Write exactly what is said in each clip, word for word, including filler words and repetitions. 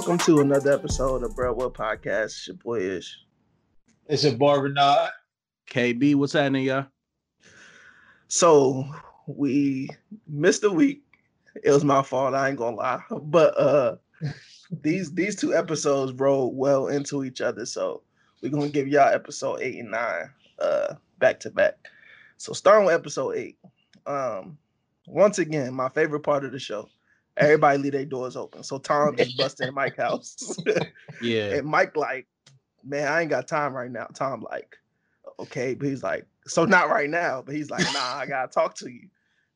Welcome to another episode of Bruh What Podcast. It's your boy Ish. It's your boy Renard. K B, what's happening, y'all? So we missed a week. It was my fault. I ain't gonna lie, but uh, these these two episodes rolled well into each other. So we're gonna give y'all episode eight and nine uh, back to back. So starting with episode eight. Um, once again, my favorite part of the show. Everybody leave their doors open. So Tom is busting Mike's house. Yeah. And Mike like, man, I ain't got time right now. Tom like, okay, but he's like, so not right now. But he's like, nah, I gotta talk to you.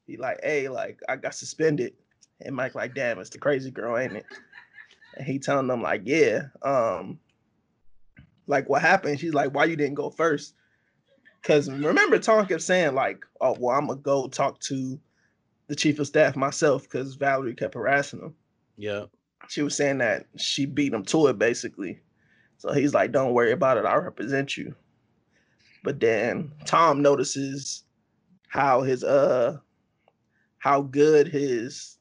He like, hey, like I got suspended. And Mike like, damn, it's the crazy girl, ain't it? And he telling them like, yeah. Um, like what happened? She's like, why you didn't go first? Because remember, Tom kept saying like, oh, well, I'm gonna go talk to the chief of staff myself because Valerie kept harassing him. Yeah. She was saying that she beat him to it basically. So he's like, don't worry about it. I represent you. But then Tom notices how his, uh, how good his,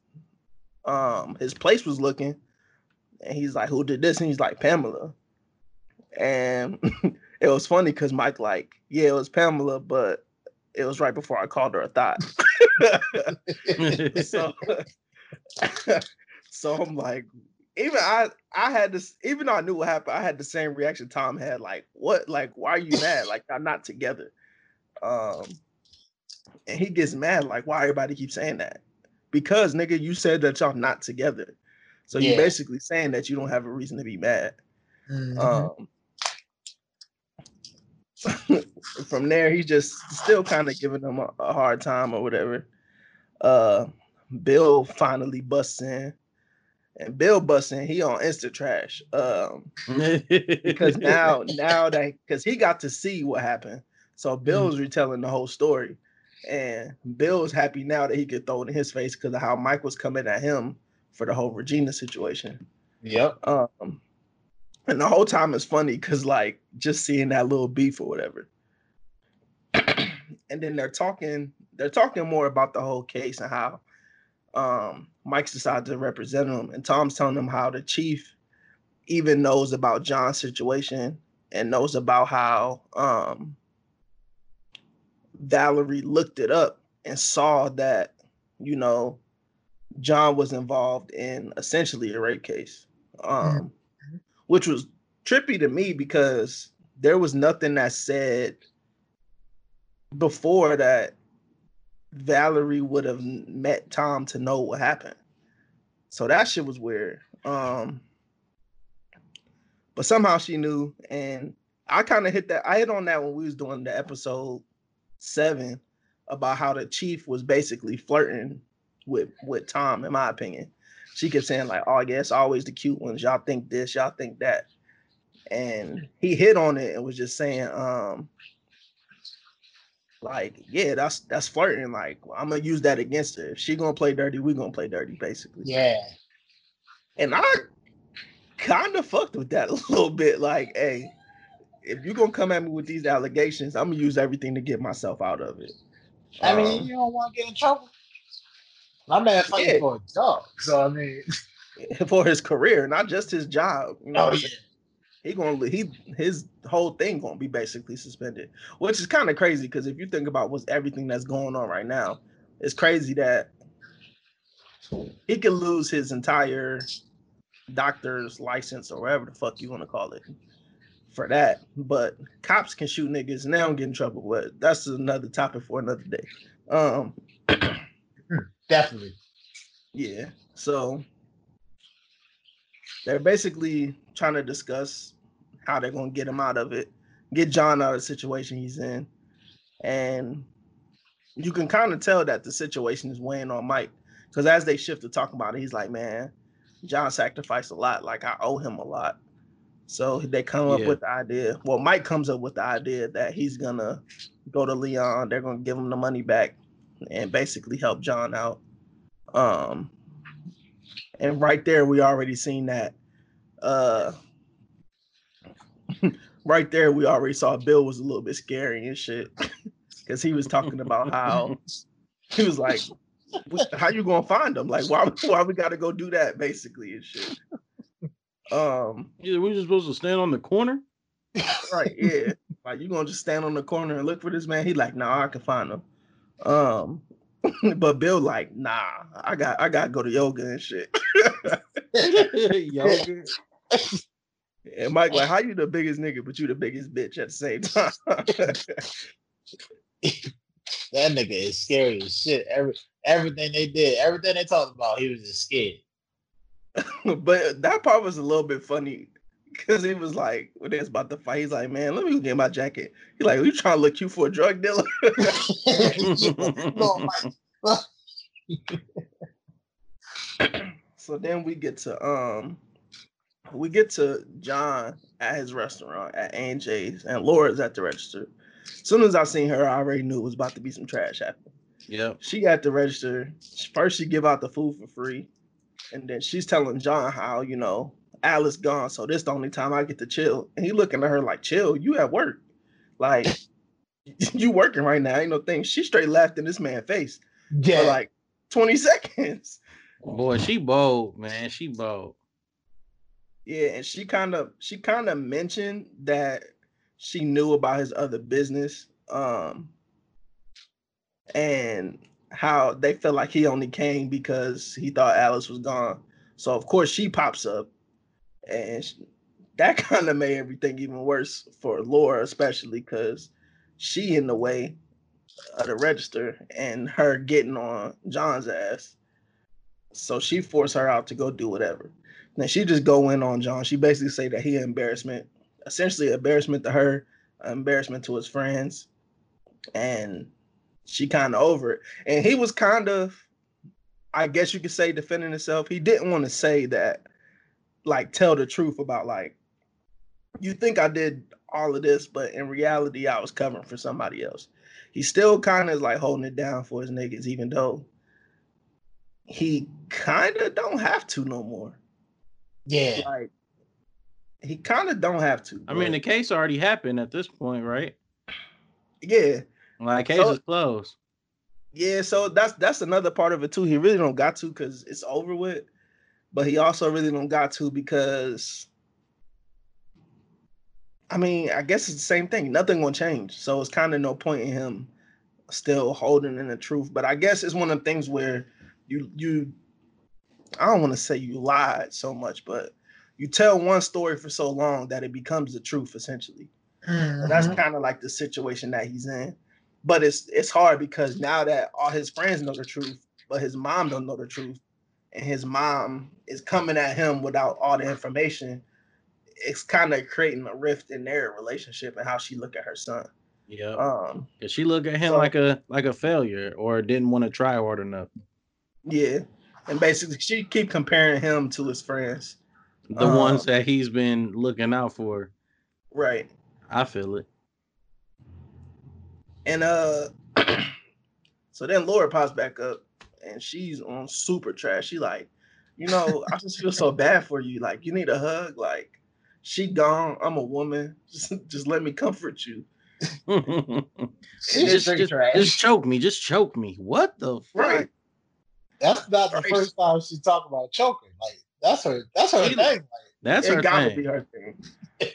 um, his place was looking. And he's like, who did this? And he's like, Pamela. And it was funny because Mike like, yeah, it was Pamela, but it was right before I called her a thot. so, so I'm like, even I, I had this, even though I knew what happened, I had the same reaction Tom had. Like, what? Like, why are you mad? Like, I'm not together. Um, and he gets mad. Like, why everybody keep saying that? Because nigga, you said that y'all not together. So yeah. You're basically saying that you don't have a reason to be mad. Mm-hmm. Um. From there, he's just still kind of giving them a, a hard time or whatever. Uh, Bill finally busts in, and Bill busts in. He on Insta Trash um, because now, now that because he got to see what happened, so Bill's mm-hmm. retelling the whole story, and Bill's happy now that he could throw it in his face because of how Mike was coming at him for the whole Regina situation. Yep. Um, And the whole time is funny because, like, just seeing that little beef or whatever. And then they're talking, they're talking more about the whole case and how um, Mike's decided to represent him. And Tom's telling them how the chief even knows about John's situation and knows about how um, Valerie looked it up and saw that, you know, John was involved in essentially a rape case. Um, mm-hmm. Which was trippy to me because there was nothing that said before that Valerie would have met Tom to know what happened. So that shit was weird. Um, but somehow she knew. And I kind of hit that. I hit on that when we was doing the episode seven about how the chief was basically flirting with, with Tom, in my opinion. She kept saying like, oh, yeah, it's always the cute ones. Y'all think this, y'all think that. And he hit on it and was just saying, um, like, yeah, that's that's flirting. Like, well, I'm going to use that against her. If she going to play dirty, we going to play dirty, basically. Yeah. And I kind of fucked with that a little bit. Like, hey, if you're going to come at me with these allegations, I'm going to use everything to get myself out of it. I mean, um, you don't want to get in trouble. My man fighting yeah. for a job, so I mean, for his career, not just his job. You know, oh, yeah. he gonna he his whole thing gonna be basically suspended, which is kind of crazy because if you think about what's everything that's going on right now, it's crazy that he could lose his entire doctor's license or whatever the fuck you want to call it for that. But cops can shoot niggas and they don't get in trouble. But that's another topic for another day. Um. Definitely. Yeah. So they're basically trying to discuss how they're going to get him out of it, get John out of the situation he's in. And you can kind of tell that the situation is weighing on Mike because as they shift to talking about it, he's like, man, John sacrificed a lot. Like, I owe him a lot. So they come up yeah. with the idea. Well, Mike comes up with the idea that he's going to go to Leon. They're going to give him the money back and basically help John out. Um, and right there, we already seen that. Uh, right there, we already saw Bill was a little bit scary and shit. Because he was talking about how, he was like, how you going to find him? Like, why, why we got to go do that, basically, and shit. Um, yeah, we were just supposed to stand on the corner. Right, yeah. Like, you gonna just stand on the corner and look for this man? He like, nah, I can find him. Um, but Bill like, nah, I got, I got to go to yoga and shit. Yoga. And Mike like, how you the biggest nigga, but you the biggest bitch at the same time? That nigga is scary as shit. Every everything they did, everything they talked about, he was just scared. But that part was a little bit funny. Cause he was like, when they was about to fight, he's like, man, let me get my jacket. He's like, are you trying to look cute for a drug dealer? So then we get to um we get to John at his restaurant at A J's, and Laura's at the register. As soon as I seen her, I already knew it was about to be some trash happening. Yeah. She at the register. First she give out the food for free. And then she's telling John how, you know, Alice gone, so this the only time I get to chill. And he looking at her like, chill, you at work. Like, you working right now, ain't no thing. She straight laughed in this man's face yeah. for like twenty seconds. Boy, she bold, man. She bold. Yeah, and she kind of she kind of mentioned that she knew about his other business. Um and how they felt like he only came because he thought Alice was gone. So of course she pops up. And that kind of made everything even worse for Laura, especially because she in the way of the register and her getting on John's ass. So she forced her out to go do whatever. Then she just go in on John. She basically say that he an embarrassment, essentially embarrassment to her, embarrassment to his friends. And she kind of over it. And he was kind of, I guess you could say, defending himself. He didn't want to say that. Like, tell the truth about, like, you think I did all of this, but in reality, I was covering for somebody else. He still kind of is, like, holding it down for his niggas, even though he kind of don't have to no more. Yeah. Like, he kind of don't have to. Bro. I mean, the case already happened at this point, right? Yeah. Like, case so, is closed. Yeah, so that's that's another part of it, too. He really don't got to because it's over with. But he also really don't got to because, I mean, I guess it's the same thing. Nothing gonna change. So it's kind of no point in him still holding in the truth. But I guess it's one of the things where you, you I don't want to say you lied so much, but you tell one story for so long that it becomes the truth, essentially. Mm-hmm. And that's kind of like the situation that he's in. But it's it's hard because now that all his friends know the truth, but his mom don't know the truth, and his mom is coming at him without all the information, it's kind of creating a rift in their relationship and how she look at her son. Yeah. Um, Cause she look at him so, like a like a failure or didn't want to try hard enough. Yeah. And basically she keep comparing him to his friends. The um, ones that he's been looking out for. Right. I feel it. And uh, so then Laura pops back up. And she's on super trash. She like, you know, I just feel so bad for you. Like, you need a hug. Like, she gone. I'm a woman. Just, just let me comfort you. just, just, just choke me. Just choke me. What the fuck? Right. That's not the right. first time she talked about choking. Like, that's her. That's her she, thing. Like, that's it her gotta thing. Be her thing.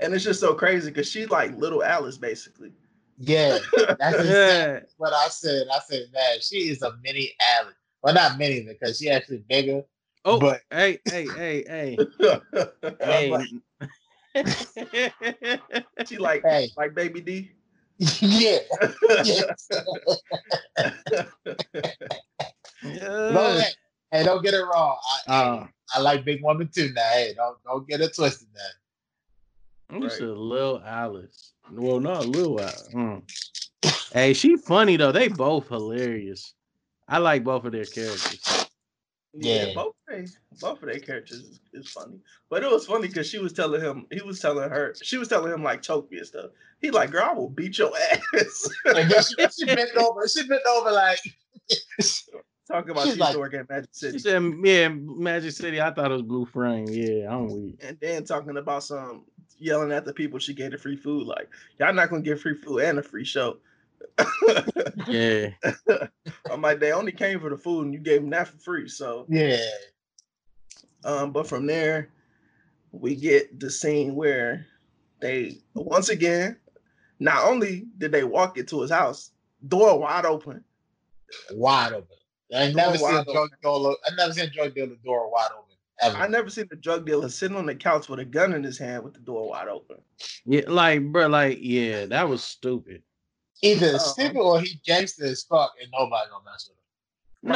And it's just so crazy because she's like little Alice, basically. Yeah, that's exactly what I said. I said, man, she is a mini Alice. Well, not mini because she actually bigger. Oh, but hey, hey, hey, hey, hey. Like, she like, hey. Like Baby D. Yeah. Yes. Yeah. Hey, don't get it wrong. I, uh, I like big woman too. Now, hey, don't don't get it twisted. Now. I'm just right. a little Alice. Well, not Lil. Mm. Hey, she funny though. They both hilarious. I like both of their characters. Yeah, yeah. both they, both of their characters is, is funny. But it was funny because she was telling him, he was telling her, she was telling him like choke me and stuff. He like, girl, I will beat your ass. Like, she, she bent over. She bent over like talking about she used like, to work at Magic City. She said, yeah, Magic City. I thought it was Blue Frame. Yeah, I'm weak. And then talking about some. Yelling at the people she gave the free food, like y'all not gonna get free food and a free show. Yeah, I'm like they only came for the food and you gave them that for free, so yeah. Um, but from there, we get the scene where they, once again, not only did they walk into his house, door wide open. Wide open. I never seen a drug dealer. I never seen a drug dealer door wide open. Ever. I never seen a drug dealer sitting on the couch with a gun in his hand with the door wide open. Yeah, like bro, like yeah, that was stupid. Either um, stupid or he gangster as fuck, and nobody gonna mess with him.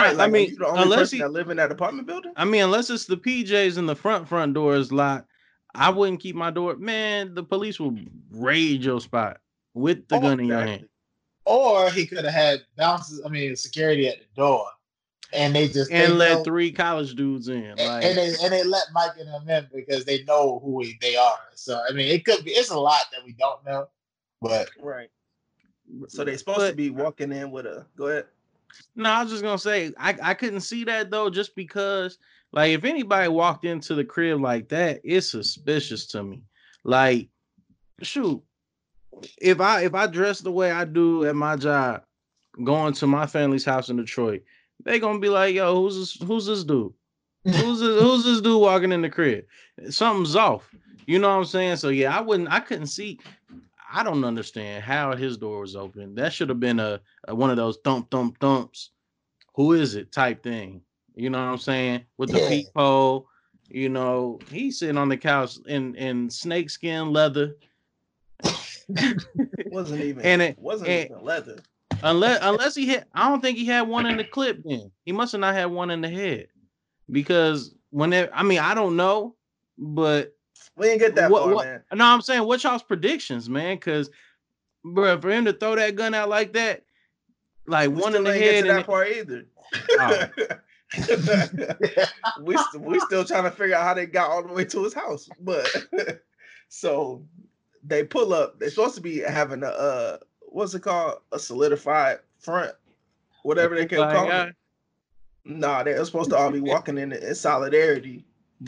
Right, like, I mean, the only unless he that live in that apartment building. I mean, unless it's the P Js in the front front door is locked, I wouldn't keep my door. Man, the police will raid your spot with the oh, gun in your hand. Or he could have had bounces. I mean, security at the door. And they just and they let know, three college dudes in, and, like. and they and they let Mike and him in because they know who we, they are. So I mean, it could be it's a lot that we don't know, but right. So they supposed but, to be walking in with a go ahead. No, I was just gonna say I I couldn't see that though, just because like if anybody walked into the crib like that, it's suspicious to me. Like, shoot, if I if I dress the way I do at my job, going to my family's house in Detroit. They gonna be like, yo, who's this, who's this dude? Who's this, who's this dude walking in the crib? Something's off. You know what I'm saying? So yeah, I wouldn't, I couldn't see. I don't understand how his door was open. That should have been a, a one of those thump thump thumps. Who is it type thing? You know what I'm saying? With the yeah. peephole. You know, he's sitting on the couch in in snakeskin leather. wasn't even. And it wasn't and, even leather. Unless, unless he had, I don't think he had one in the clip. Then he must have not had one in the head, because when they, I mean, I don't know, but we didn't get that what, far, what, man. No, I'm saying, what y'all's predictions, man? Because, bro, for him to throw that gun out like that, like we one in the head, and that part either. Oh. we st- we still trying to figure out how they got all the way to his house, but so they pull up. They're supposed to be having a. Uh, What's it called? A solidified front, whatever they kept calling it. Nah, they're supposed to all be walking in, in solidarity,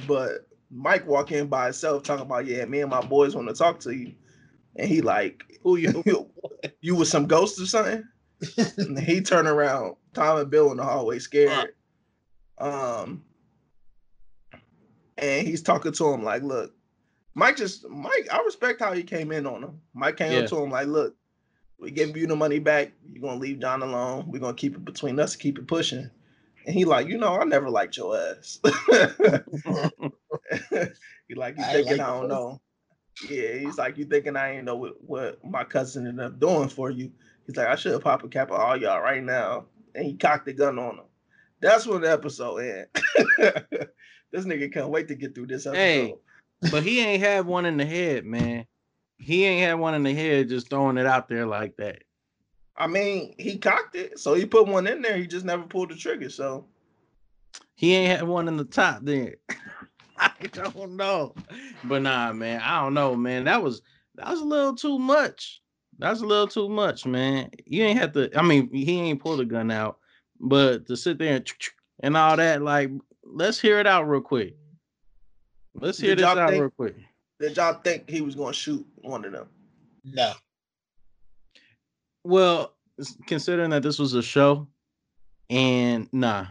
but Mike walk in by himself talking about, yeah, me and my boys want to talk to you, and he like, who you? You, you with some ghosts or something? And he turn around, Tom and Bill in the hallway, scared. Um, and he's talking to him like, look, Mike just Mike. I respect how he came in on him. Mike came yeah. up to him like, look. We give you the money back. You're going to leave John alone. We're going to keep it between us and keep it pushing. And he like, you know, I never liked your ass. he like, you I thinking like I don't know. Yeah, he's like, you thinking I ain't know what, what my cousin ended up doing for you. He's like, I should have popped a cap on all y'all right now. And he cocked the gun on him. That's when the episode ends. This nigga can't wait to get through this episode. Hey, but he ain't had one in the head, man. He ain't had one in the head just throwing it out there like that. I mean, he cocked it, so he put one in there. He just never pulled the trigger, so. He ain't had one in the top then. I don't know. But nah, man, I don't know, man. That was that was a little too much. That's a little too much, man. You ain't have to, I mean, he ain't pulled a gun out, but to sit there and, and all that, like, let's hear it out real quick. Let's hear Did this out think- real quick. Did y'all think he was going to shoot one of them? No. Well, considering that this was a show, and nah.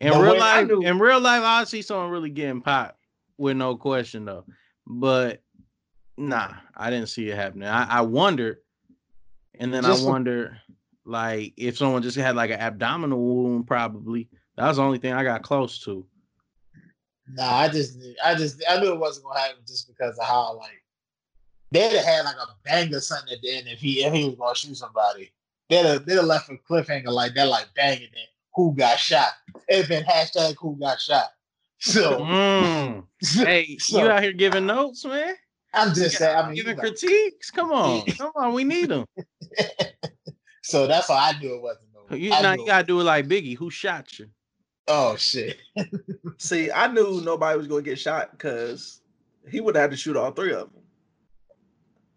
In no, real life, in real life, I see someone really getting popped with no question though. But nah, I didn't see it happening. I, I wondered, and then just I wondered, like if someone just had like an abdominal wound, probably that was the only thing I got close to. No, nah, I just, I just, I knew it wasn't gonna happen just because of how like they'd have had like a bang or something at the end if he if he was gonna shoot somebody. They'd have, they'd have left a cliffhanger like that, like banging it. Who got shot? It'd been hashtag who got shot. So mm. hey, so, you out here giving notes, man? I'm just saying, I mean, giving like, critiques. Come on, come on, we need them. So that's how I knew it wasn't. You now you gotta do it like Biggie. Who shot you? Oh shit. See, I knew nobody was gonna get shot because he would have had to shoot all three of them.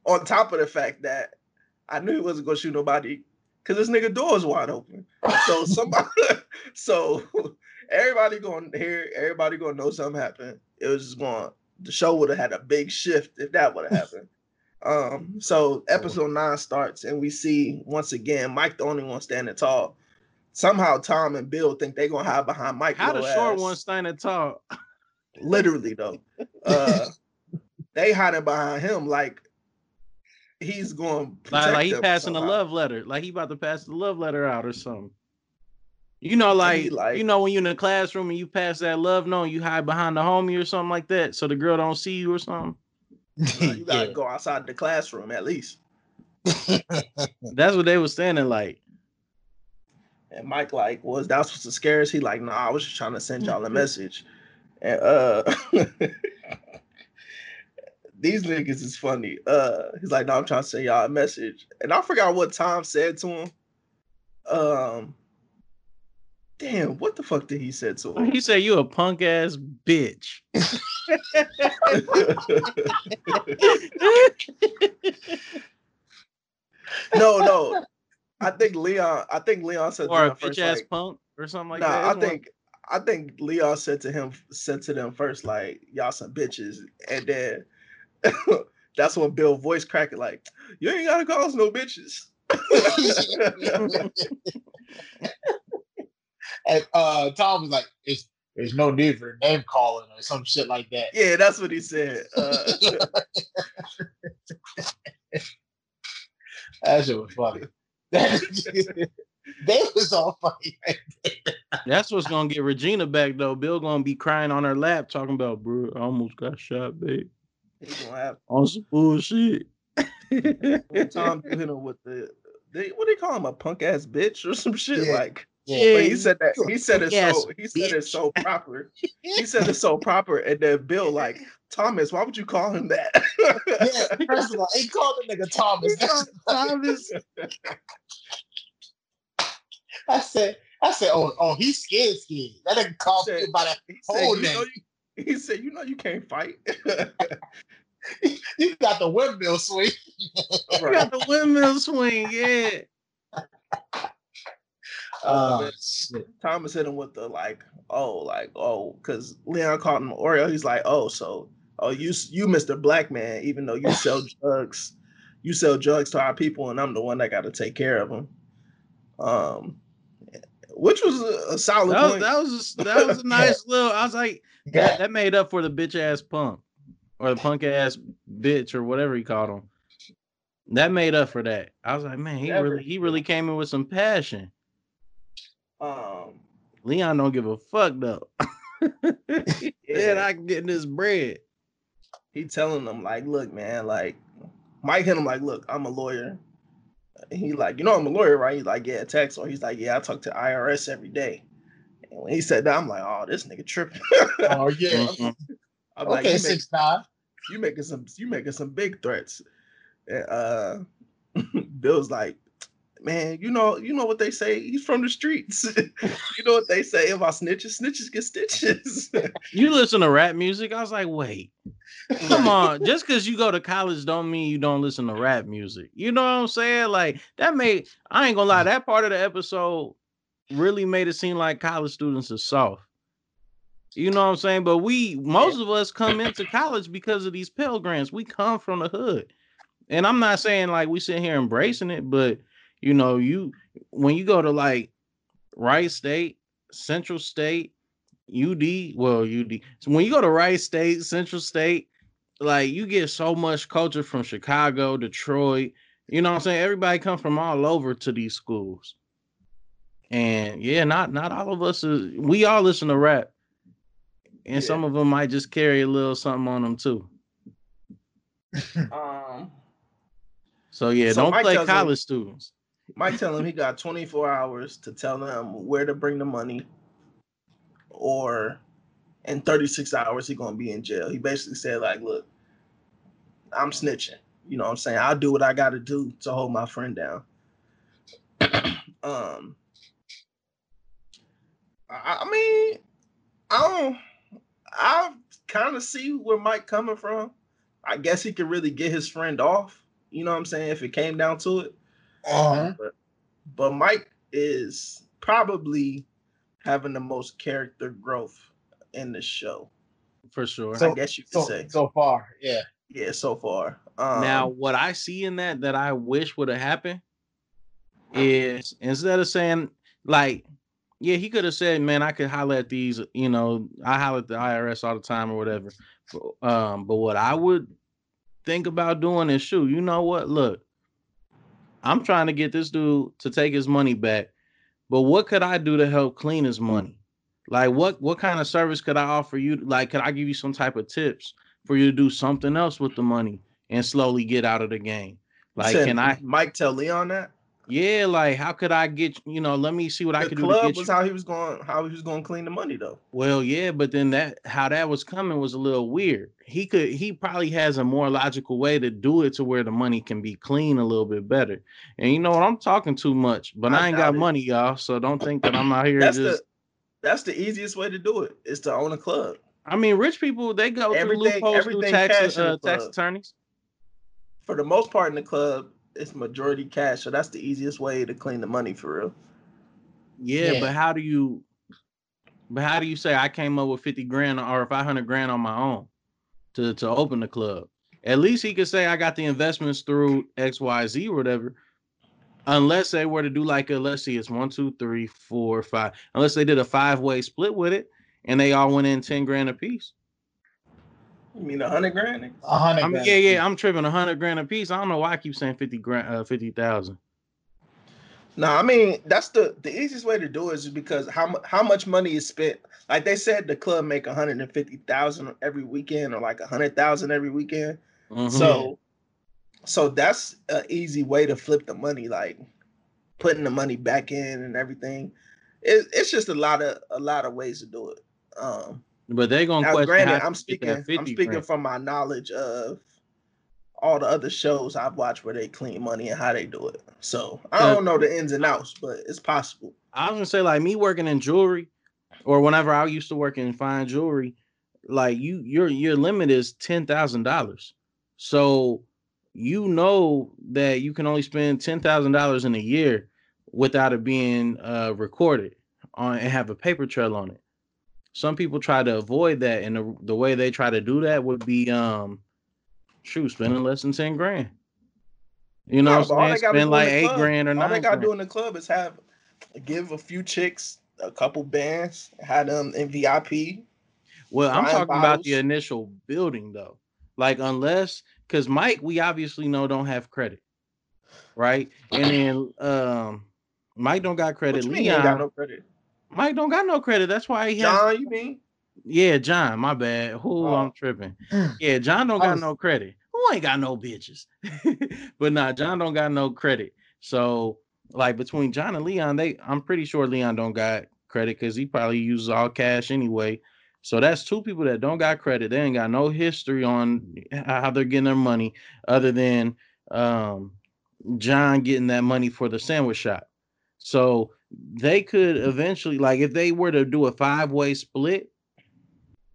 On top of the fact that I knew he wasn't gonna shoot nobody because this nigga door was wide open. So somebody so everybody gonna hear, everybody gonna know something happened. It was just going the show would have had a big shift if that would have happened. Um so episode nine starts and we see once again Mike the only one standing tall. Somehow Tom and Bill think they're gonna hide behind Mike. How the short ass. One standing tall? Literally, though. Uh, they hiding behind him like he's going to like, like he passing a love letter. Like he about to pass the love letter out or something. You know, like, like you know when you're in the classroom and you pass that love note, you hide behind the homie or something like that so the girl don't see you or something. Like, you gotta yeah. go outside the classroom at least. That's what they was standing like. And Mike like, was that what's the scariest? He like, nah, I was just trying to send y'all a message. And uh these niggas is funny. Uh he's like, no, nah, I'm trying to send y'all a message. And I forgot what Tom said to him. Um Damn, what the fuck did he say to him? He said, you a punk ass bitch. no, no. I think Leon, I think Leon said or to him first, ass like, punk or something like nah, that. Nah, I think I think Leon said to him, said to them first, like, y'all some bitches. And then that's when Bill voice cracked it, like, you ain't gotta call us no bitches. And uh, Tom was like, it's, there's no need for name calling or some shit like that. Yeah, that's what he said. Uh, that shit was funny. They was all funny right there. That's what's going to get Regina back, though. Bill going to be crying on her lap talking about, bro, I almost got shot, babe. He's going to have on some bullshit. Tom hit him with the, they, what do they call him, a punk-ass bitch or some shit? Yeah. Like. Yeah, but he said that he said it yes, so he said bitch. It so proper. He said it so proper, and then Bill like Thomas. Why would you call him that? Yeah, first of all, he called the nigga Thomas. Thomas. I said, I said, oh, oh, he's scared, scared. That nigga called me by the he whole said, name. You know you, he said, you know, you can't fight. You got the windmill swing. You got the windmill swing, yeah. Uh, oh, Thomas hit him with the like, oh, like, oh, because Leon called him Oreo. He's like, oh, so, oh, you, you, Mister Black Man, even though you sell drugs, you sell drugs to our people, and I'm the one that got to take care of them. Um, which was a, a solid. That was, that was a, that was a nice yeah. little. I was like, yeah. that, that made up for the bitch ass punk or the punk ass bitch or whatever he called him. That made up for that. I was like, man, he Never. really, he really came in with some passion. Um, Leon don't give a fuck though. Yeah, I can get this bread. He telling them like, look, man, like Mike hit him like, look, I'm a lawyer. And he like, you know, I'm a lawyer, right? He's like, yeah, tax. Or he's like, yeah, I talk to I R S every day. And when he said that, I'm like, oh, this nigga tripping. Oh yeah. I'm like, okay, you six make, nine. You making some, you making some big threats. And, uh, Bill's like. Man, you know, you know what they say. He's from the streets. You know what they say about snitches. Snitches get stitches. You listen to rap music. I was like, wait, come on. Just because you go to college don't mean you don't listen to rap music. You know what I'm saying? Like that made. I ain't gonna lie. That part of the episode really made it seem like college students are soft. You know what I'm saying? But we, most of us, come into college because of these Pell Grants. We come from the hood, and I'm not saying like we sit here embracing it, but. You know, you when you go to like Wright State, Central State, U D, well, U D. So when you go to Wright State, Central State, like you get so much culture from Chicago, Detroit. You know what I'm saying? Everybody comes from all over to these schools. And yeah, not not all of us is, we all listen to rap. And yeah. Some of them might just carry a little something on them too. um So yeah, so don't Mike play college him, students. Mike tell him he got twenty-four hours to tell them where to bring the money, or in thirty-six hours he gonna be in jail. He basically said like, "Look, I'm snitching. You know what I'm saying? I'll do what I gotta do to hold my friend down." um, I, I mean, I don't. I kind of see where Mike coming from. I guess he could really get his friend off. You know what I'm saying? If it came down to it. Uh-huh. But, but Mike is probably having the most character growth in the show. For sure. So, I guess you could so, say. So far, yeah. Yeah, so far. Um, now, what I see in that that I wish would have happened is instead of saying, like, Yeah, he could have said, man, I could holler at these, you know, I holler at the I R S all the time or whatever. Um, but what I would think about doing is, shoot, you know what? Look, I'm trying to get this dude to take his money back. But what could I do to help clean his money? Like, what what kind of service could I offer you? Like, could I give you some type of tips for you to do something else with the money and slowly get out of the game? Like, said, can I Mike tell Leon that? Yeah, like, how could I get, you know, let me see what the I could do. The club was you. how he was going, how he was going to clean the money, though. Well, yeah, but then that, how that was coming was a little weird. He could, he probably has a more logical way to do it to where the money can be clean a little bit better. And you know what? I'm talking too much, but I, I ain't got it. money, y'all. So don't think that I'm out here. That's just. The, that's the easiest way to do it is to own a club. I mean, rich people, they go everything, through loopholes, everything through tax, uh, tax attorneys. For the most part in the club, it's majority cash, so that's the easiest way to clean the money for real. Yeah, yeah, but how do you, but how do you say I came up with fifty grand or five hundred grand on my own to to open the club? At least he could say I got the investments through X, Y, Z or whatever. Unless they were to do like a, let's see, it's one, two, three, four, five. Unless they did a five way split with it, and they all went in ten grand a piece. You mean a hundred grand? A hundred. I mean, yeah, yeah. I'm tripping. A hundred grand a piece. I don't know why I keep saying fifty grand, uh, fifty thousand. No, I mean that's the the easiest way to do it is because how how much money is spent. Like they said, the club make a hundred and fifty thousand every weekend, or like a hundred thousand every weekend. Mm-hmm. So, so that's an easy way to flip the money, like putting the money back in and everything. It, it's just a lot of a lot of ways to do it. Um, But they're gonna now, question. Granted, how I'm speaking. I'm speaking grand. from my knowledge of all the other shows I've watched where they clean money and how they do it. So I don't know the ins and outs, but it's possible. I was gonna say, like me working in jewelry, or whenever I used to work in fine jewelry, like you, your your limit is ten thousand dollars. So you know that you can only spend ten thousand dollars in a year without it being uh, recorded on and have a paper trail on it. Some people try to avoid that, and the, the way they try to do that would be, um, shoot, spending less than ten grand. You know, yeah, what I'm saying? Spend like eight club. grand or all nine. All they gotta grand. do in the club is have give a few chicks, a couple bands, have them in V I P. Well, I'm talking bottles. about the initial building though, like unless because Mike, we obviously know don't have credit, right? And then um, Mike don't got credit. Leon ain't got no credit. Mike don't got no credit. That's why he has John, you mean? Yeah, John, my bad. Who oh. I'm tripping. Yeah, John don't got was... no credit. Who ain't got no bitches? But nah, John don't got no credit. So, like between John and Leon, they I'm pretty sure Leon don't got credit because he probably uses all cash anyway. So that's two people that don't got credit. They ain't got no history on how they're getting their money other than um John getting that money for the sandwich shop. So they could eventually, like if they were to do a five-way split,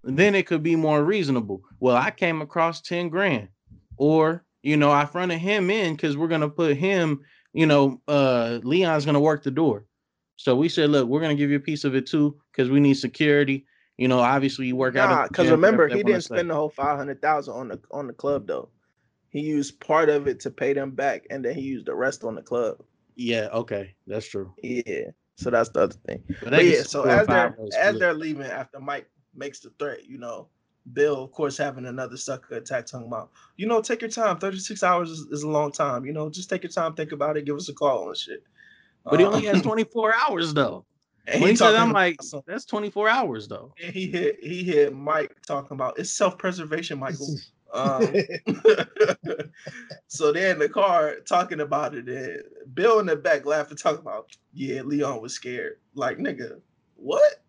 then it could be more reasonable. Well, I came across ten grand, or, you know, I fronted him in because we're going to put him, you know, uh, Leon's going to work the door. So we said, look, we're going to give you a piece of it too because we need security. You know, obviously you work nah, out. Because remember, he didn't spend the whole five hundred thousand on the on the club though. He used part of it to pay them back and then he used the rest on the club. Yeah, okay, that's true. Yeah, so that's the other thing. But but yeah, so as they're as they're leaving after Mike makes the threat, you know, Bill, of course, having another sucker attack, talking about, you know, take your time. thirty-six hours is, is a long time. You know, just take your time, think about it, give us a call and shit. But um, he only has twenty-four hours though. And when he said, I'm like, that's twenty-four hours though. And he hit he hit Mike talking about it's self-preservation, Michael. um so they're in the car talking about it and Bill in the back laughing talking about yeah Leon was scared like nigga what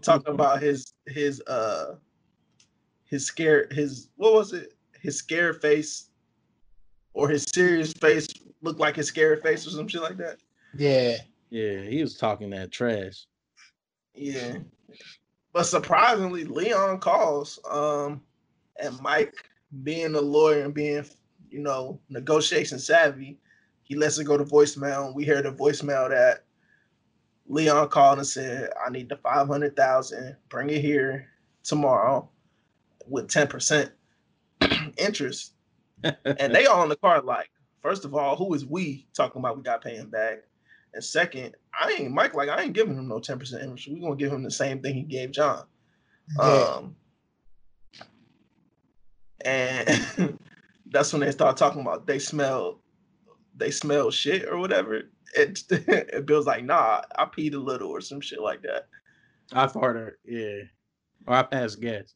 talking about his his uh his scared his what was it his scared face or his serious face looked like his scared face or some shit like that. Yeah, yeah, he was talking that trash. Yeah, but surprisingly Leon calls um and Mike, being a lawyer and being, you know, negotiation savvy, he lets it go to voicemail. We hear the voicemail that Leon called and said, I need the five hundred thousand dollars. Bring it here tomorrow with ten percent interest. And they all in the car like, first of all, who is we talking about we got paying back? And second, I ain't Mike, like I ain't giving him no ten percent interest. We're gonna give him the same thing he gave John. Um and that's when they start talking about they smell they smell shit or whatever. It, it Bill's like, nah, I peed a little or some shit like that. I farted, yeah. Or I passed gas.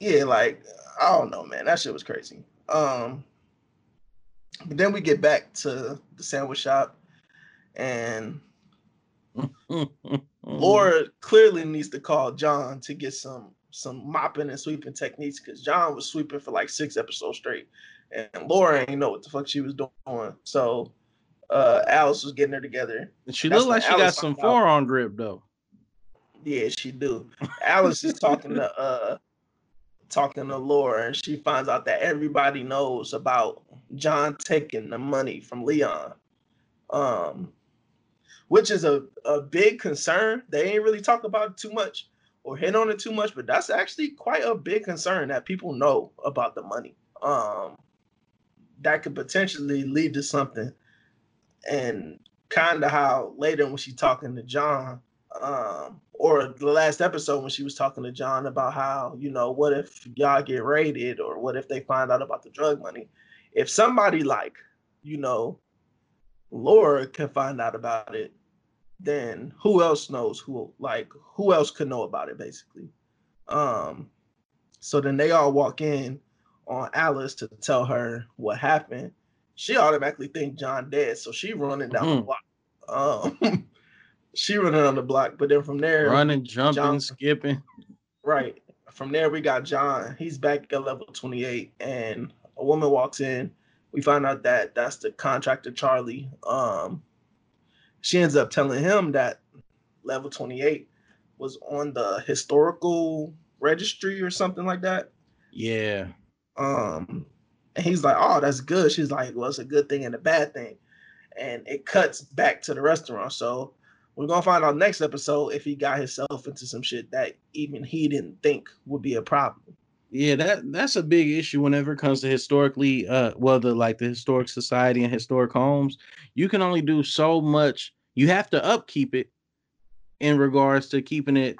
Yeah, like I don't know, man. That shit was crazy. Um But then we get back to the sandwich shop, and Laura clearly needs to call John to get some some mopping and sweeping techniques, because John was sweeping for like six episodes straight, and Laura ain't know what the fuck she was doing. So uh, Alice was getting her together. She looked like she got some forearm grip though. Yeah, she do. Alice is talking to uh, talking to Laura, and she finds out that everybody knows about John taking the money from Leon, um, which is a, a big concern. They ain't really talk about it too much or hit on it too much, but that's actually quite a big concern that people know about the money. Um, that could potentially lead to something. And kind of how later when she's talking to John, um, or the last episode when she was talking to John about how, you know, what if y'all get raided or what if they find out about the drug money? If somebody like, you know, Laura can find out about it, then who else knows who, like, who else could know about it, basically? Um, so then they all walk in on Alice to tell her what happened. She automatically thinks John dead, so she running down mm-hmm. the block. Um, she running down the block, but then from there... Running, jumping, John, skipping. Right. From there, we got John. He's back at level twenty-eight, and... a woman walks in. We find out that that's the contractor, Charlie. Um, she ends up telling him that level twenty-eight was on the historical registry or something like that. Yeah. Um, and he's like, oh, that's good. She's like, well, it's a good thing and a bad thing. And it cuts back to the restaurant. So we're going to find out next episode if he got himself into some shit that even he didn't think would be a problem. Yeah, that that's a big issue whenever it comes to historically, uh, well, the, like the historic society and historic homes. You can only do so much. You have to upkeep it in regards to keeping it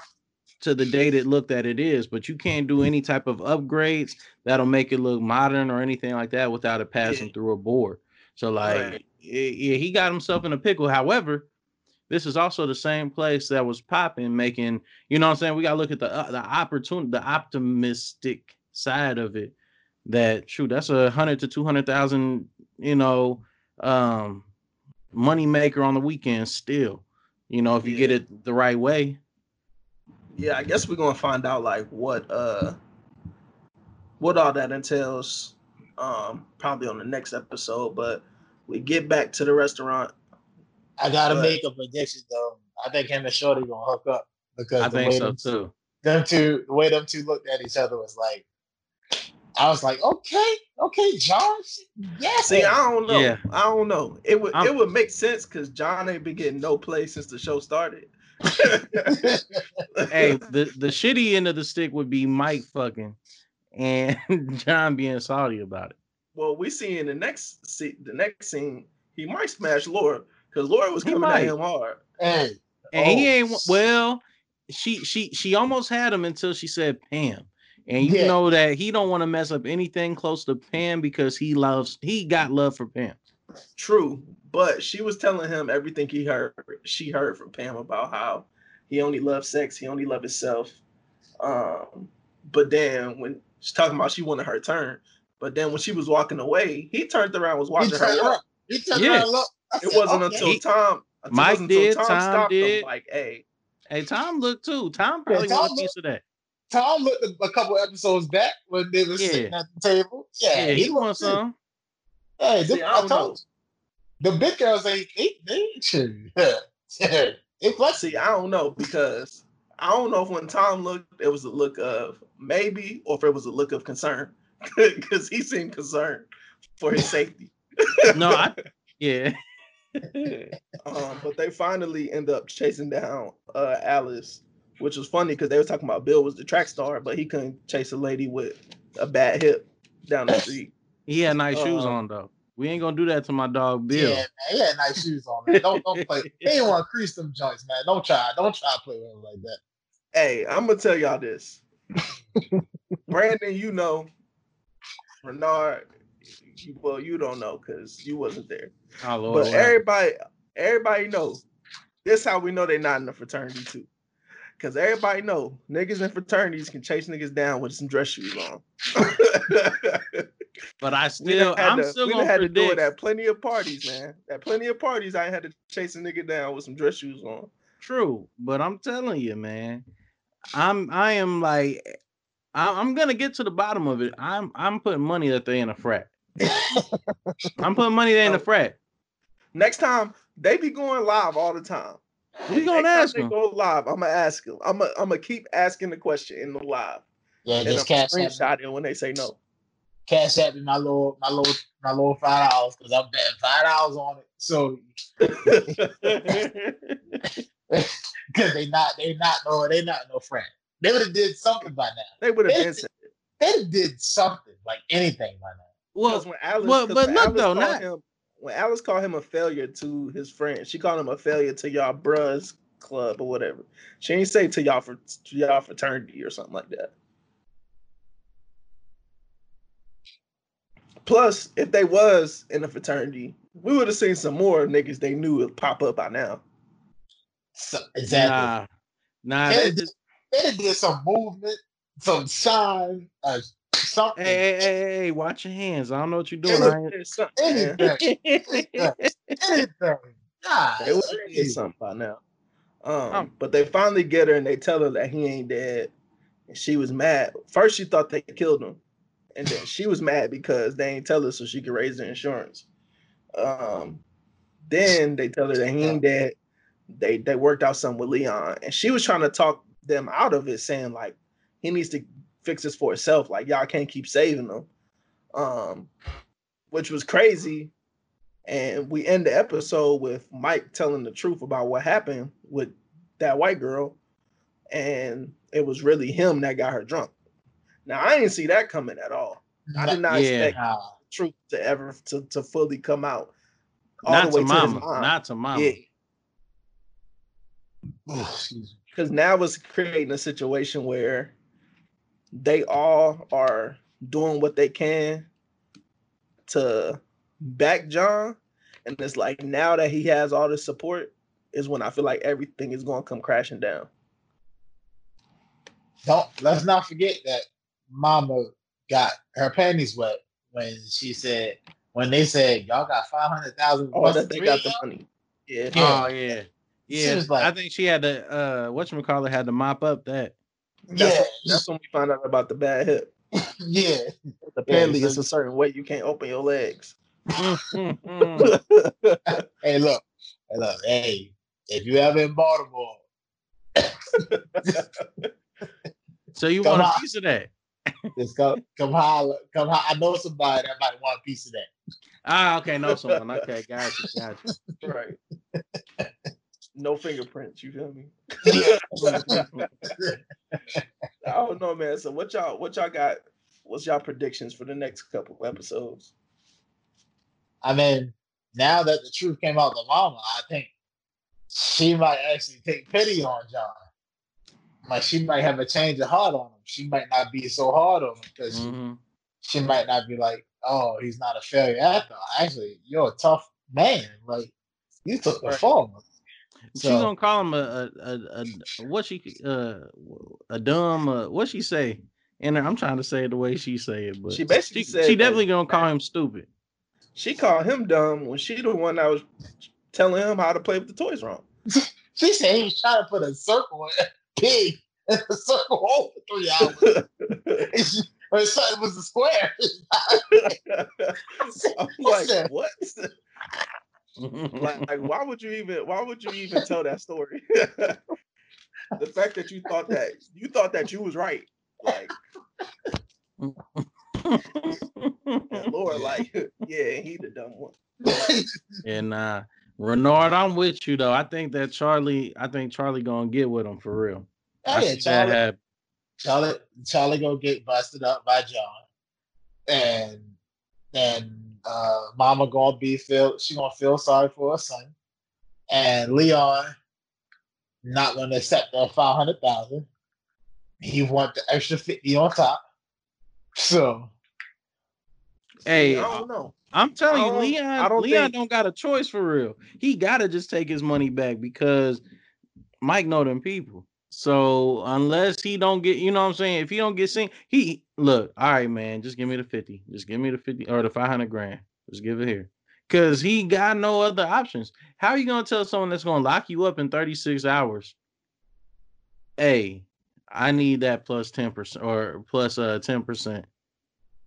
to the date it looked that it is, but you can't do any type of upgrades that'll make it look modern or anything like that without it passing yeah. through a board. So, like, right. yeah, he got himself in a pickle. However, this is also the same place that was popping, making, you know what I'm saying? We got to look at the uh, the opportunity, the optimistic side of it, that, shoot, that's a hundred to two hundred thousand, you know, um, money maker on the weekend still, you know, if you yeah. get it the right way. Yeah, I guess we're going to find out like what, uh, what all that entails, um, probably on the next episode, but we get back to the restaurant. I gotta but, make a prediction though. I think him and Shorty gonna hook up, because I the think way so them, too. Them two, the way them two looked at each other was like, I was like, okay, okay, John. Yes. See, I don't know. Yeah. I don't know. It would I'm, it would make sense because John ain't been getting no play since the show started. Hey, the, the shitty end of the stick would be Mike fucking and John being salty about it. Well, we see in the next see, the next scene, he might smash Laura. Because Laura was coming at him hard. Hey. And oh. he ain't, well, she she she almost had him until she said Pam. And you yeah. know that he don't want to mess up anything close to Pam because he loves, he got love for Pam. True. But she was telling him everything he heard, she heard from Pam about how he only loves sex, he only loves himself. Um, but then when she's talking about she wanted her turn, but then when she was walking away, he turned around and was watching her up. He turned yes. around and looked. It wasn't okay. until Tom, until Mike until did, Tom, Tom stopped did. Him, like, hey, hey, Tom looked too. Tom probably yeah, Tom wanted a piece of that. Tom looked a couple episodes back when they were yeah. sitting at the table. Yeah, yeah he, he wants some. Hey, See, this, I, I told you, the big girls ain't they, they, they, they flexy. I don't know, because I don't know if when Tom looked, it was a look of maybe, or if it was a look of concern, because he seemed concerned for his safety. no, I yeah. um, but they finally end up chasing down uh, Alice, which was funny because they were talking about Bill was the track star, but he couldn't chase a lady with a bad hip down the street. He had nice um, shoes on though. We ain't gonna do that to my dog Bill. Yeah, man, he had nice shoes on, man. Don't don't play. He ain't wanna crease them joints, man. Don't try. Don't try to play with him like that. Hey, I'm gonna tell y'all this. Brandon, you know, Bernard, you, well, you don't know because you wasn't there. Oh, Lord, but Lord. everybody, everybody knows. This how we know they're not in the fraternity too. Cause everybody know niggas in fraternities can chase niggas down with some dress shoes on. But I still, I'm to, still gonna had predict. to do it at plenty of parties, man. At plenty of parties, I had to chase a nigga down with some dress shoes on. True, but I'm telling you, man, I'm, I am like, I'm gonna get to the bottom of it. I'm, I'm putting money that they in a frat. I'm putting money they in a frat. Next time they be going live all the time. We gonna ask him. Go live. I'm gonna ask him. I'm gonna I'm gonna keep asking the question in the live. Yeah, and just I'm screenshot it when they say no. Cash at me my little my little my little five dollars because I'm betting five dollars on it. So because they not they not no they not no friend. They would have did something by now. They would have been. They did something like anything by now. Well, when Alice, well but look though, not. Him, when Alice called him a failure to his friend, she called him a failure to y'all bruh's club or whatever. She ain't say to y'all for to y'all fraternity or something like that. Plus, if they was in a fraternity, we would have seen some more niggas they knew would pop up by now. So, exactly. Nah, nah they just they did some movement, some sign, uh, something. Hey, hey, hey, hey, watch your hands. I don't know what you're doing. Anything. Anything. Anything. God, they would have did something by now. Um, um, but they finally get her and they tell her that he ain't dead. And she was mad. First, she thought they killed him. And then she was mad because they ain't tell her so she could raise the insurance. Um, then they tell her that he ain't dead. They they worked out something with Leon. And she was trying to talk them out of it, saying, like, he needs to fix this for himself. Like, y'all can't keep saving him. Um, which was crazy. And we end the episode with Mike telling the truth about what happened with that white girl. And it was really him that got her drunk. Now, I didn't see that coming at all. I did not yeah. expect the truth to ever to, to fully come out. All not the way to, to mama. His mom. Not to mama. Yeah. Because now it's creating a situation where they all are doing what they can to back John. And it's like now that he has all this support is when I feel like everything is going to come crashing down. Don't, let's not forget that Mama got her panties wet when she said when they said y'all got five hundred thousand. Oh, that they got the money. Yeah. Oh yeah. Yeah. She was like, I think she had to uh whatchamacallit had to mop up that. Yeah. That's, that's when we found out about the bad hip. Yeah. The panties is a certain way you can't open your legs. Mm, mm, mm. Hey, look. Hey, look. Hey, if you ever in Baltimore. So you come want a piece of that? Just go, come holler, come holler. I know somebody that might want a piece of that. Ah, okay, know someone. Okay, gotcha, gotcha. Right. No fingerprints, you feel me? I don't know, man. So what y'all, what y'all got? What's y'all predictions for the next couple episodes? I mean, now that the truth came out to Mama, I think she might actually take pity on John. Like she might have a change of heart on him. She might not be so hard on him because mm-hmm. she, she might not be like, "Oh, he's not a failure." After actually, you're a tough man. Like you took the fall. So, she's gonna call him a a, a, a what she uh, a dumb uh, what she say? And I'm trying to say it the way she say it, but she basically she, said she definitely gonna call him stupid. She called him dumb when she the one that was telling him how to play with the toys wrong. She said he was trying to put a circle in. Pig in a circle over three hours. It was a square. I'm like, what? like, like, why would you even? Why would you even tell that story? The fact that you thought that you thought that you was right, like, Lord, like, yeah, he the dumb one. And uh Renard, I'm with you though. I think that Charlie, I think Charlie gonna get with him for real. Oh, yeah, Charlie, Charlie, Charlie gonna get busted up by John, and and uh, mama gonna be feel she gonna feel sorry for her son, and Leon not gonna accept the five hundred thousand. He want the extra fifty on top. So, hey, I don't know. I'm telling you, Leon, I don't Leon think... don't got a choice for real. He gotta just take his money back because Mike know them people. So unless he don't get, you know what I'm saying? If he don't get seen, he look, all right, man, just give me the fifty. Just give me the fifty or the five hundred grand. Just give it here. Cause he got no other options. How are you gonna tell someone that's gonna lock you up in thirty-six hours? Hey, I need that plus ten percent or plus uh ten percent.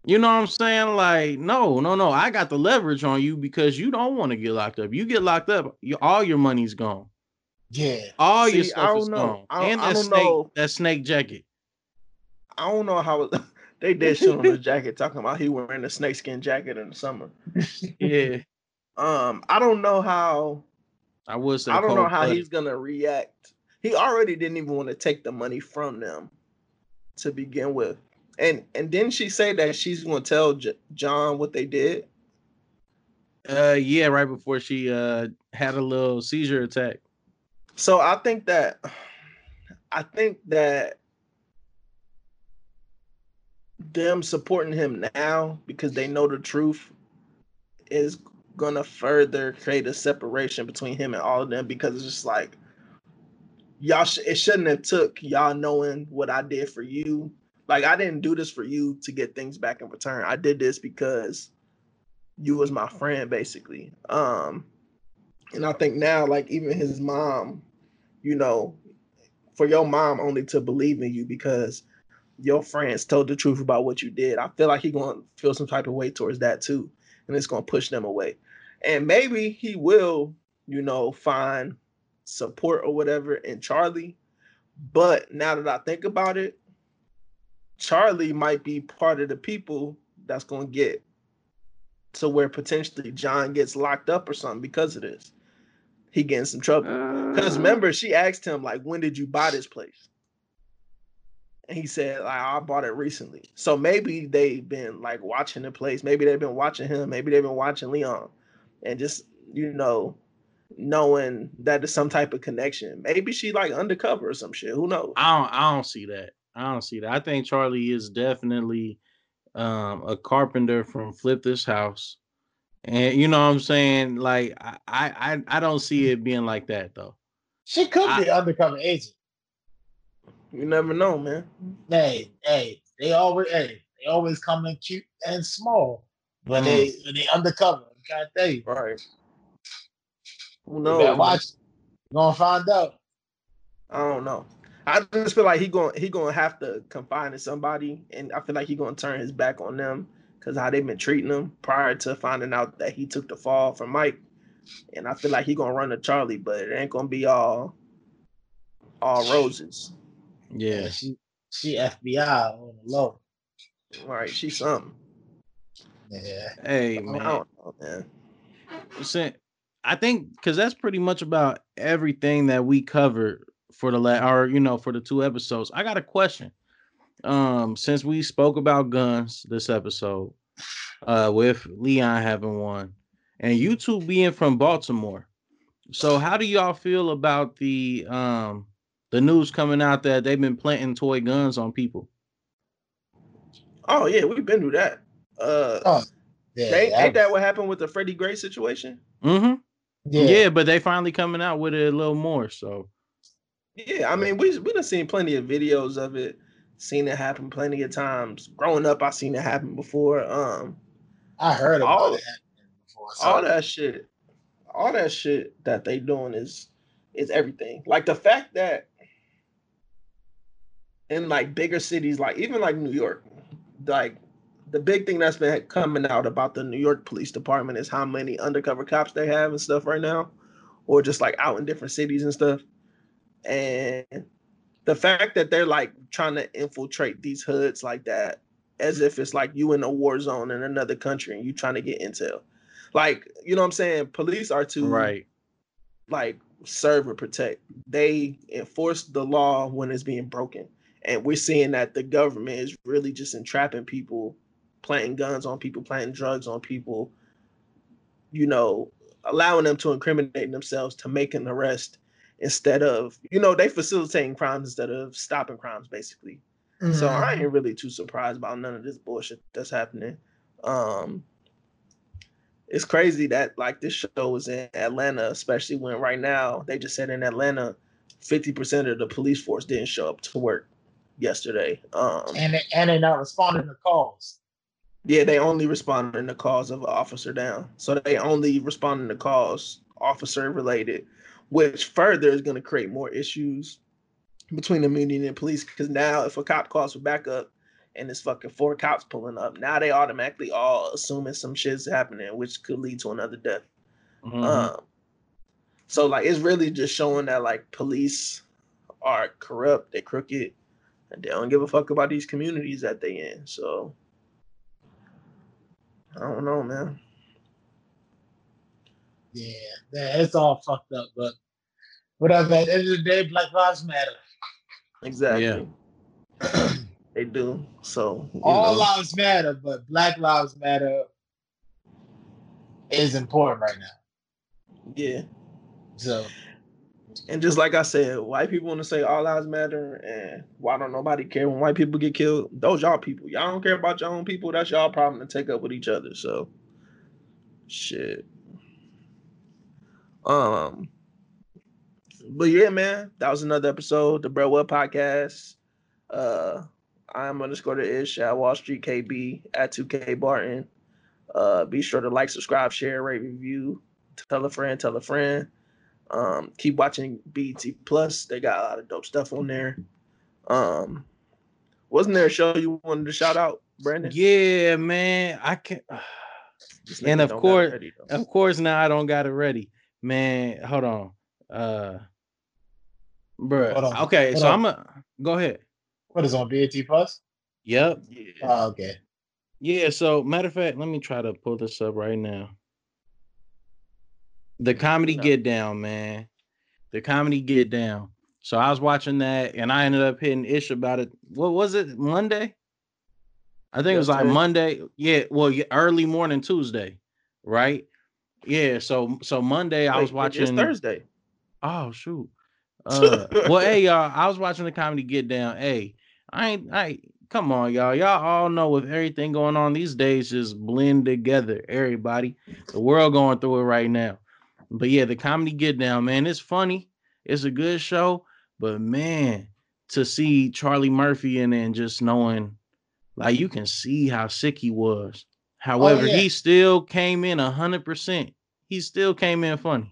You know what I'm saying? Like, no, no, no. I got the leverage on you because you don't want to get locked up. You get locked up, you, all your money's gone. Yeah, all See, your stuff I don't is know. gone, I don't, and that I don't snake, know. that snake jacket. I don't know how it, they did shit on the jacket. Talking about he wearing a snakeskin jacket in the summer. Yeah. Um, I don't know how. I would say I don't know how blood. he's gonna react. He already didn't even want to take the money from them to begin with, and and didn't she say that she's gonna tell J- John what they did? Uh, yeah, right before she uh had a little seizure attack. So I think that I think that them supporting him now because they know the truth is gonna further create a separation between him and all of them, because it's just like y'all sh- it shouldn't have took y'all knowing what I did for you. Like, I didn't do this for you to get things back in return. I did this because you was my friend, basically. Um And I think now, like, even his mom, you know, for your mom only to believe in you because your friends told the truth about what you did, I feel like he's going to feel some type of way towards that, too. And it's going to push them away. And maybe he will, you know, find support or whatever in Charlie. But now that I think about it, Charlie might be part of the people that's going to get to where potentially John gets locked up or something because of this. He getting some trouble. Because remember, she asked him, like, when did you buy this place? And he said, like, I bought it recently. So maybe they've been, like, watching the place. Maybe they've been watching him. Maybe they've been watching Leon. And just, you know, knowing that there's some type of connection. Maybe she, like, undercover or some shit. Who knows? I don't, I don't see that. I don't see that. I think Charlie is definitely um, a carpenter from Flip This House. And you know what I'm saying? Like, I, I, I don't see it being like that though. She could I, be an undercover agent. You never know, man. Hey, hey, they always, hey, they always come in cute and small, but mm. they, when they undercover. I gotta tell you, right? Who knows? You better watch. You're gonna find out. I don't know. I just feel like he going he gonna have to confide in somebody, and I feel like he gonna turn his back on them because how they've been treating him prior to finding out that he took the fall from Mike, and I feel like he gonna run to Charlie, but it ain't gonna be all all roses. Yeah, she she F B I on the low. All right, she's something. Yeah. Hey, I man. I don't know, man. Listen, I think because that's pretty much about everything that we covered for the la- or you know for the two episodes. I got a question. Um, since we spoke about guns this episode, uh, with Leon having one, and you two being from Baltimore, so how do y'all feel about the um the news coming out that they've been planting toy guns on people? Oh yeah, we've been through that. Uh, oh, yeah, they, ain't that what happened with the Freddie Gray situation? Mm-hmm. Yeah. yeah, but they finally coming out with it a little more so. Yeah, I mean, we we done seen plenty of videos of it, seen it happen plenty of times. Growing up, I seen it happen before. Um, I heard about all, it happening before. So. All that shit, all that shit that they doing is is everything. Like the fact that in like bigger cities, like even like New York, like the big thing that's been coming out about the New York Police Department is how many undercover cops they have and stuff right now, or just like out in different cities and stuff. And the fact that they're like trying to infiltrate these hoods like that, as if it's like you in a war zone in another country and you trying to get intel, like, you know what I'm saying? Police are to right, like serve and protect. They enforce the law when it's being broken, and we're seeing that the government is really just entrapping people, planting guns on people, planting drugs on people, you know, allowing them to incriminate themselves to make an arrest instead of, you know, they facilitating crimes instead of stopping crimes, basically. Mm-hmm. So I ain't really too surprised about none of this bullshit that's happening. Um, it's crazy that like this show is in Atlanta, especially when right now they just said in Atlanta, fifty percent of the police force didn't show up to work yesterday. Um, and, they, and they're not responding to calls. Yeah, they only responding to calls of an officer down. So they only responding to calls officer related, which further is going to create more issues between the community and police. Because now if a cop calls for backup and there's fucking four cops pulling up, now they automatically all assuming some shit's happening, which could lead to another death. Mm-hmm. Um, so like it's really just showing that like police are corrupt, they're crooked, and they don't give a fuck about these communities that they in. So I don't know, man. Yeah, man, it's all fucked up, but whatever, at the end of the day, Black Lives Matter. Exactly. Yeah. They do. So all know. lives matter, but Black Lives Matter is important right now. Yeah. So and just like I said, white people want to say all lives matter and why don't nobody care when white people get killed? Those y'all people. Y'all don't care about your own people. That's y'all problem to take up with each other. So shit. Um But yeah, man, that was another episode, the Bruh What Podcast. Uh I'm underscore the Ish at Wall Street K B at two K Barton. Uh be sure to like, subscribe, share, rate, review, tell a friend, tell a friend. Um, keep watching B E T Plus. They got a lot of dope stuff on there. Um, wasn't there a show you wanted to shout out, Brandon? Yeah, man. I can. And of course, ready, of course, now I don't got it ready, man. Hold on, uh, bro. Hold on. Okay, Hold so on. I'm a go ahead. What is on B E T Plus? Yep. Yeah. Oh, okay. Yeah. So, matter of fact, let me try to pull this up right now. The Comedy Get Down, man. The Comedy Get Down. So I was watching that, and I ended up hitting Ish about it. What was it? Monday? I think That's it was like it. Monday. Yeah, well, early morning Tuesday, right? Yeah, so so Monday Wait, I was watching. It's Thursday. Oh, shoot. Uh, well, hey, y'all, I was watching The Comedy Get Down. Hey, I ain't, I ain't, come on, y'all. Y'all all know with everything going on these days, just blend together, everybody. The world going through it right now. But yeah, The Comedy Get Down, man, it's funny. It's a good show. But man, to see Charlie Murphy and then just knowing, like, you can see how sick he was. However, oh, yeah. he still came in one hundred percent. He still came in funny.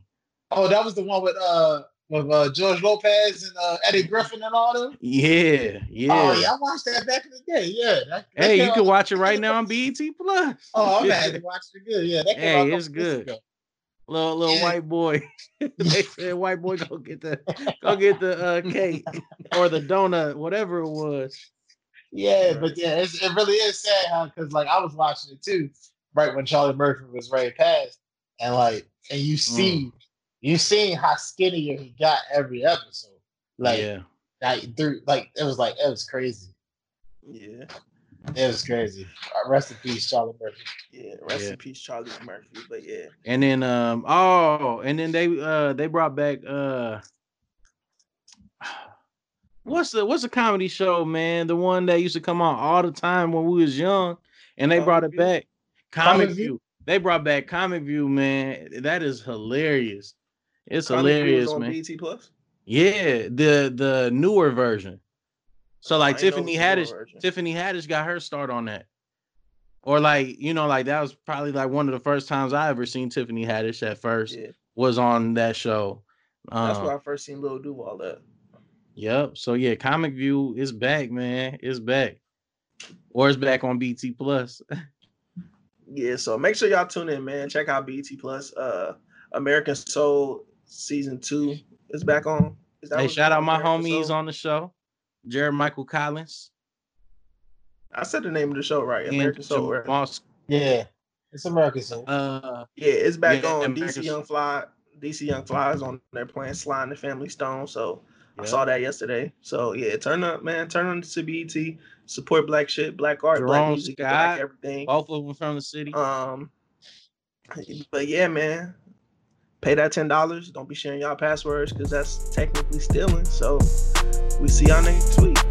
Oh, that was the one with uh, with uh, George Lopez and uh, Eddie Griffin and all them? Yeah, yeah. Oh, yeah, I watched that back in the day, yeah. That, that hey, you can watch it right now on B E T Plus. Oh, I'm glad to watch it good, yeah. That hey, it's good. Little little yeah. white boy. They said white boy go get the go get the uh, cake or the donut, whatever it was. Yeah, right. But yeah, it's, it really is sad how huh? because like I was watching it too, right when Charlie Murphy was right past, and like and you see mm. you seen how skinnier he got every episode. Like yeah. like through like it was like it was crazy. Yeah. It was crazy. Rest in peace, Charlie Murphy. Yeah, rest yeah. in peace, Charlie Murphy. But yeah. And then um oh, and then they uh they brought back uh what's the what's the comedy show, man? The one that used to come on all the time when we was young, and they Comic brought it View? back. Comic, Comic View. View. They brought back Comic View, man. That is hilarious. It's Comic hilarious, on man. B E T Plus? Yeah, the the newer version. So like Tiffany Haddish, Tiffany Haddish got her start on that, or like you know, like that was probably like one of the first times I ever seen Tiffany Haddish. At first, yeah. was on that show. Um, That's where I first seen Lil Duval at. Yep. So yeah, Comic View is back, man. It's back, or it's back on B E T Plus. Yeah. So make sure y'all tune in, man. Check out B E T Plus. Uh, American Soul season two is back on. Is that hey, shout out my homies Soul? on the show. Jared Michael Collins. I said the name of the show right. American Soul. Right? Yeah, it's American Soul. Uh, yeah, it's back yeah, on American D C Young Fly. D C Young Fly is on there playing Sly and the Family Stone. So yeah. I saw that yesterday. So yeah, turn up, man. Turn on to B E T. Support Black shit, Black art, Jerome Black music, Scott, Black everything. Both of them from the city. Um, But yeah, man, pay that ten dollars. Don't be sharing y'all passwords because that's technically stealing. So we see y'all next week.